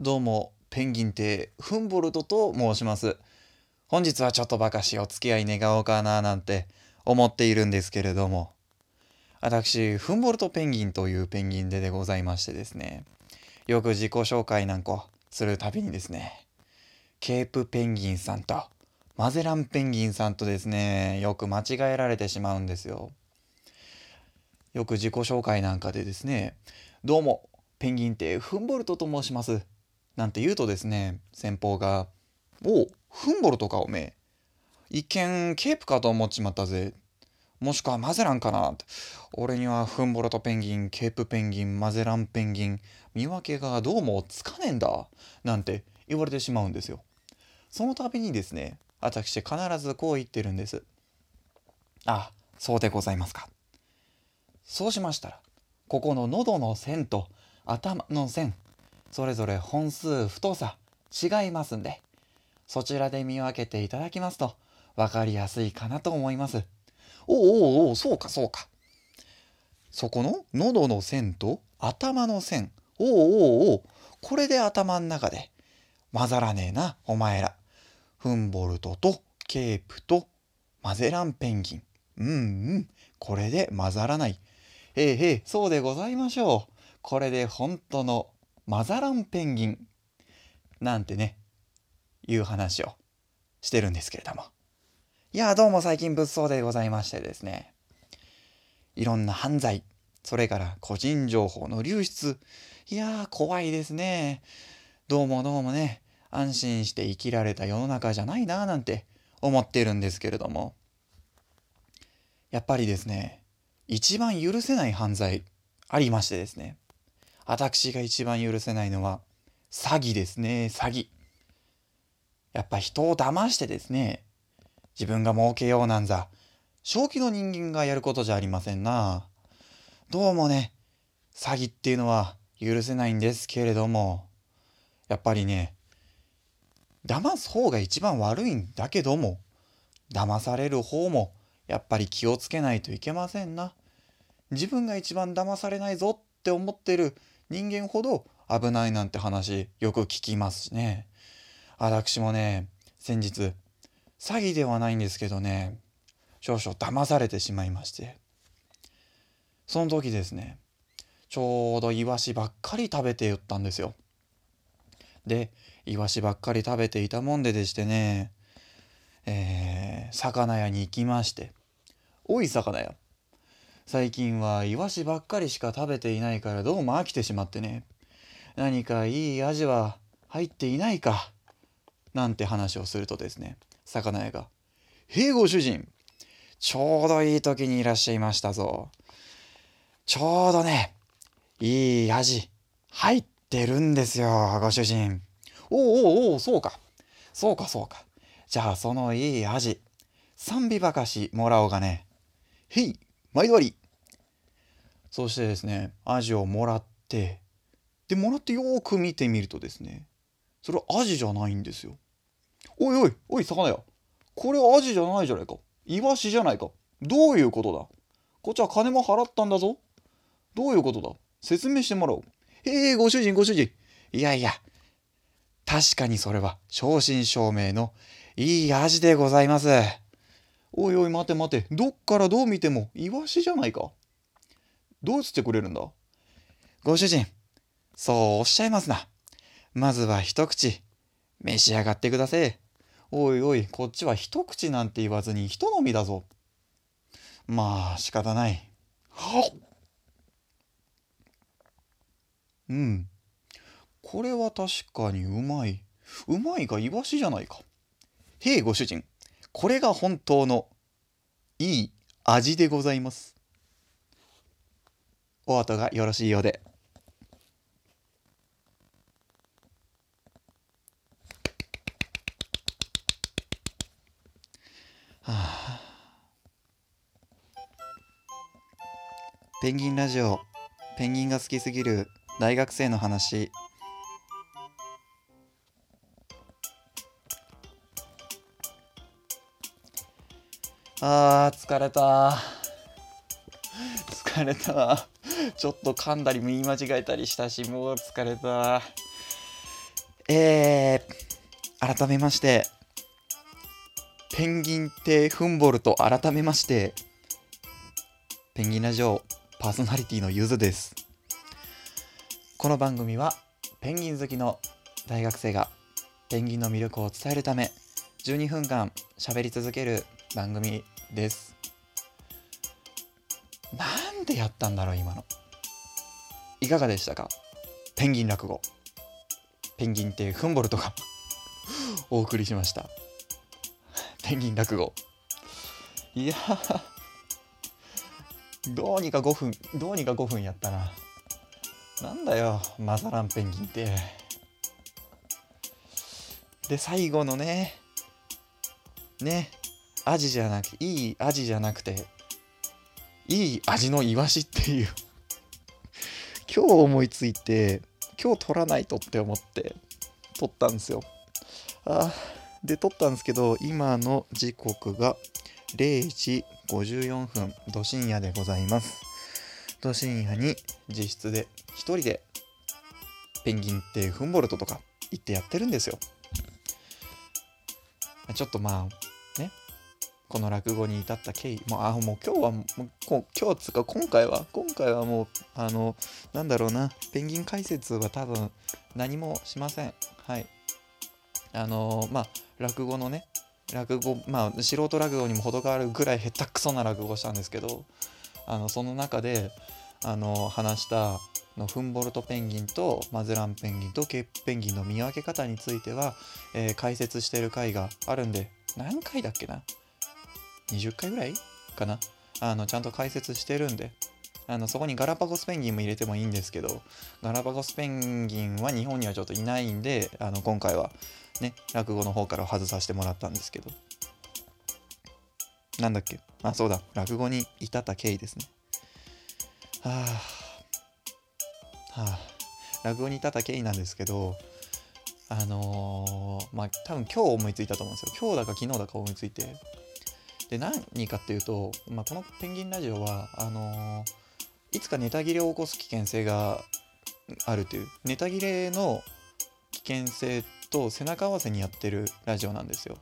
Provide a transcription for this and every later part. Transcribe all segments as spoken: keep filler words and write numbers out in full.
どうもペンギン亭フンボルトと申します。本日はちょっとばかしお付き合い願おうかななんて思っているんですけれども、私フンボルトペンギンというペンギンででございましてですね、よく自己紹介なんかするたびにですね、ケープペンギンさんとマゼランペンギンさんとですね、よく間違えられてしまうんですよ。よく自己紹介なんかでですね、どうもペンギン亭フンボルトと申しますなんて言うとですね、先方がおうフンボルトかおめえ、一見ケープかと思っちまったぜ、もしくはマゼランかな、俺にはフンボルトペンギン、ケープペンギン、マゼランペンギン、見分けがどうもつかねえんだなんて言われてしまうんですよ。その度にですね、私必ずこう言ってるんです。あ、そうでございますか。そうしましたら、ここの喉の線と頭の線、それぞれ本数、太さ違いますんで、そちらで見分けていただきますと分かりやすいかなと思います。おうおうおう、そうかそうか。そこの喉の線と頭の線、おうおうおう、これで頭の中で混ざらねえなお前ら、フンボルトとケープとマゼランペンギン、うんうん、これで混ざらない、へえへえ、そうでございましょう、これで本当のマゼランペンギンなんてね、いう話をしてるんですけれども、いやどうも最近物騒でございましてですね、いろんな犯罪、それから個人情報の流出、いやー怖いですね。どうもどうもね、安心して生きられた世の中じゃないななんて思ってるんですけれども、やっぱりですね、一番許せない犯罪ありましてですね、私が一番許せないのは詐欺ですね。詐欺、やっぱ人を騙してですね、自分が儲けようなんざ正気の人間がやることじゃありませんな。どうもね、詐欺っていうのは許せないんですけれども、やっぱりね、騙す方が一番悪いんだけども、騙される方もやっぱり気をつけないといけませんな。自分が一番騙されないぞって思ってる人間ほど危ないなんて話よく聞きますしね。私もね、先日詐欺ではないんですけどね、少々騙されてしまいまして、その時ですね、ちょうどイワシばっかり食べていったんですよ。でイワシばっかり食べていたもんででしてね、えー、魚屋に行きまして、おい魚屋、最近はイワシばっかりしか食べていないからどうも飽きてしまってね、何かいいアジは入っていないかなんて話をするとですね、魚屋がへえご主人、ちょうどいい時にいらっしゃいましたぞ、ちょうどねいいアジ入って出るんですよご主人。おうおうおう、そうかそうかそうか、じゃあそのいいアジ賛美ばかしもらおうがね、へい毎度あり。そしてですね、アジをもらって、でもらってよーく見てみるとですね、それはアジじゃないんですよ。おいおいおい魚屋、これアジじゃないじゃないか、イワシじゃないか、どういうことだ、こっちは金も払ったんだぞ、どういうことだ、説明してもらおう。えー、ご主人ご主人、いやいや、確かにそれは正真正銘のいいアジでございます。おいおい待て待て、どっからどう見てもイワシじゃないか、どうしてくれるんだ。ご主人、そうおっしゃいますな、まずは一口召し上がってください。おいおい、こっちは一口なんて言わずに一飲みだぞ。まあ仕方ない。はっ、うん、これは確かにうまい、うまいがイワシじゃないか。へえご主人、これが本当のいい味でございます。お後がよろしいようで。はあ、ペンギンラジオ、ペンギンが好きすぎる大学生の話。あー疲れた疲れた、ちょっと噛んだり言い間違えたりしたし、もう疲れた。えー、改めまして、ペンギンってフンボルト改めまして、ペンギンラジオパーソナリティのゆずです。この番組は、ペンギン好きの大学生がペンギンの魅力を伝えるため、じゅうにふんかん喋り続ける番組です。なんでやったんだろう、今の。いかがでしたか、ペンギン落語。ペンギンってフンボルトがお送りしました。ペンギン落語、いやー、どうにかごふんどうにかごふんやったな。なんだよ、マサランペンギンって。で、最後のねねアジじゃなくいいアジじゃなくていい味のイワシっていう今日思いついて、今日取らないとって思って取ったんですよ。あで取ったんですけど、今の時刻がれいじごじゅうよんふん、ど深夜でございます。ど深夜に自室で一人でペンギンってフンボルトとか言ってやってるんですよ。ちょっとまあね、この落語に至った経緯、もうあもう今日はもう今日つか今回は今回はもうあのなんだろうな、ペンギン解説は多分何もしません。はい、あのー、まあ落語のね落語まあ素人落語にも程があるぐらい下手くそな落語したんですけど、あのその中であの話したのフンボルトペンギンとマゼランペンギンとケープペンギンの見分け方については、えー、解説してる回があるんで、何回だっけな。にじゅっかいぐらいかな、あのちゃんと解説してるんで、あのそこにガラパゴスペンギンも入れてもいいんですけど、ガラパゴスペンギンは日本にはちょっといないんで、あの今回はね落語の方から外させてもらったんですけど、なんだっけ、あそうだ、落語に至った経緯ですね。はあ、はあ、落語に至った経緯なんですけど、あのー、まあ多分今日思いついたと思うんですよ。今日だか昨日だか思いついて、で何かっていうと、まあ、このペンギンラジオはあのー、いつかネタ切れを起こす危険性があるという、ネタ切れの危険性と背中合わせにやってるラジオなんですよ。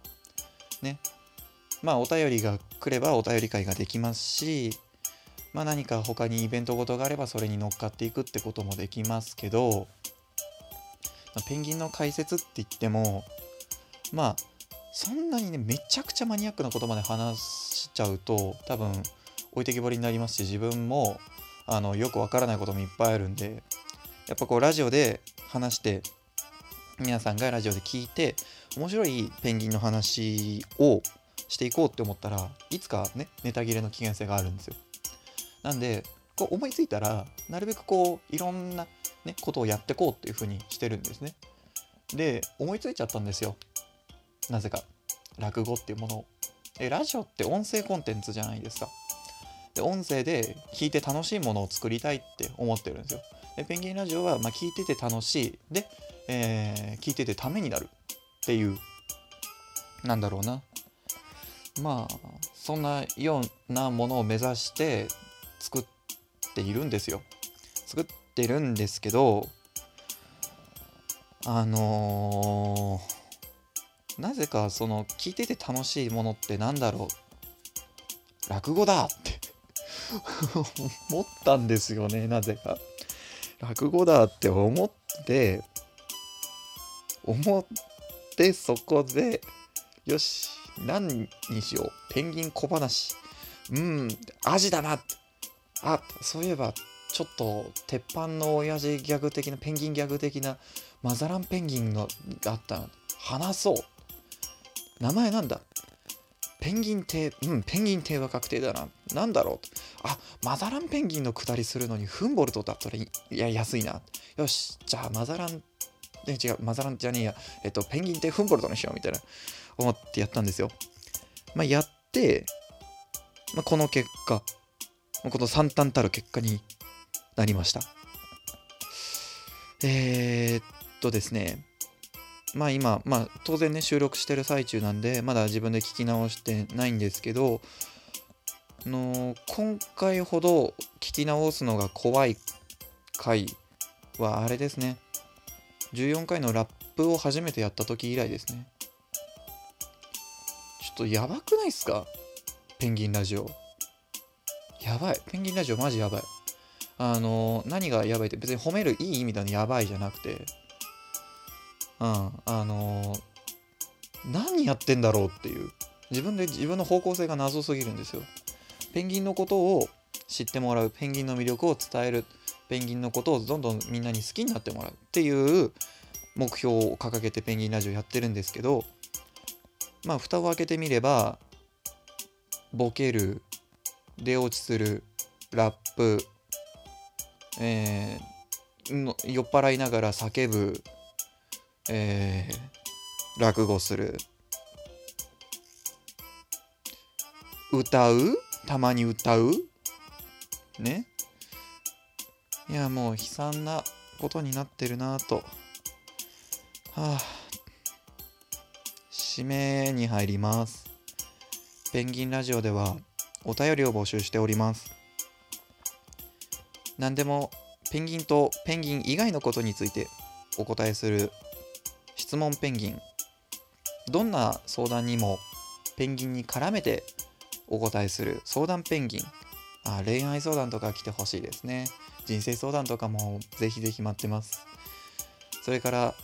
ね、まあお便りが来ればお便り会ができますし、まあ、何か他にイベントごとがあればそれに乗っかっていくってこともできますけど、ペンギンの解説って言ってもまあそんなにね、めちゃくちゃマニアックなことまで話しちゃうと多分置いてきぼりになりますし、自分もあのよくわからないこともいっぱいあるんで、やっぱこうラジオで話して、皆さんがラジオで聞いて面白いペンギンの話をしていこうって思ったら、いつかねネタ切れの危険性があるんですよ。なんでこう思いついたらなるべくこういろんな、ね、ことをやってこうっていうふうにしてるんですね。で思いついちゃったんですよ、なぜか落語っていうものを。えラジオって音声コンテンツじゃないですか。で音声で聞いて楽しいものを作りたいって思ってるんですよ。でペンギンラジオは、まあ、聞いてて楽しいで、えー、聞いててためになるっていう、なんだろうな、まあそんなようなものを目指して作っているんですよ。作ってるんですけど、あのーなぜかその聞いてて楽しいものってなんだろう、落語だって思ったんですよね。なぜか落語だって思って思ってそこでよし、何にしよう、ペンギン小話、うんアジだな、あそういえばちょっと鉄板の親父ギャグ的な、ペンギンギャグ的なマザランペンギンがあったの、話そう、名前なんだ、ペンギン亭、うんペンギン亭は確定だな、なんだろう、あマザランペンギンの下りするのにフンボルトだったらいや安いな、よしじゃあマザランえ違うマザランじゃねえや、えっとペンギン亭フンボルトにしようみたいな思ってやったんですよ。まあやって、まあ、この結果、この惨憺たる結果になりました。えー、っとですねまあ今、まあ、当然ね収録してる最中なんでまだ自分で聞き直してないんですけど、あのー、今回ほど聞き直すのが怖い回はあれですね、じゅうよんかいのラップを初めてやった時以来ですね。ちょっとやばくないっすか？ペンギンラジオ。やばい。ペンギンラジオマジやばい。あの、何がやばいって別に褒めるいい意味だね、やばいじゃなくて。うん、あの、何やってんだろうっていう。自分で自分の方向性が謎すぎるんですよ。ペンギンのことを知ってもらう、ペンギンの魅力を伝える、ペンギンのことをどんどんみんなに好きになってもらうっていう目標を掲げてペンギンラジオやってるんですけど、まあ蓋を開けてみればボケる、出落ちする、ラップ、えー、の酔っ払いながら叫ぶ、えー、落語する、歌う、たまに歌うね。いやもう悲惨なことになってるなぁと、はあ、締めに入ります。ペンギンラジオではお便りを募集しております。何でもペンギンとペンギン以外のことについてお答えする質問ペンギン、どんな相談にもペンギンに絡めてお答えする相談ペンギン、あ、恋愛相談とか来てほしいですね。人生相談とかもぜひぜひ待ってます。それから、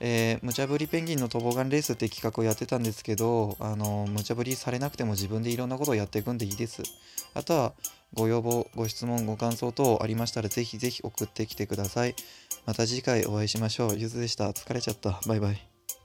えー、無茶ぶりペンギンのトボガンレースって企画をやってたんですけど、あの無茶ぶりされなくても自分でいろんなことをやっていくんでいいです。あとはご要望、ご質問、ご感想等ありましたらぜひぜひ送ってきてください。また次回お会いしましょう。ゆずでした。疲れちゃった。バイバイ。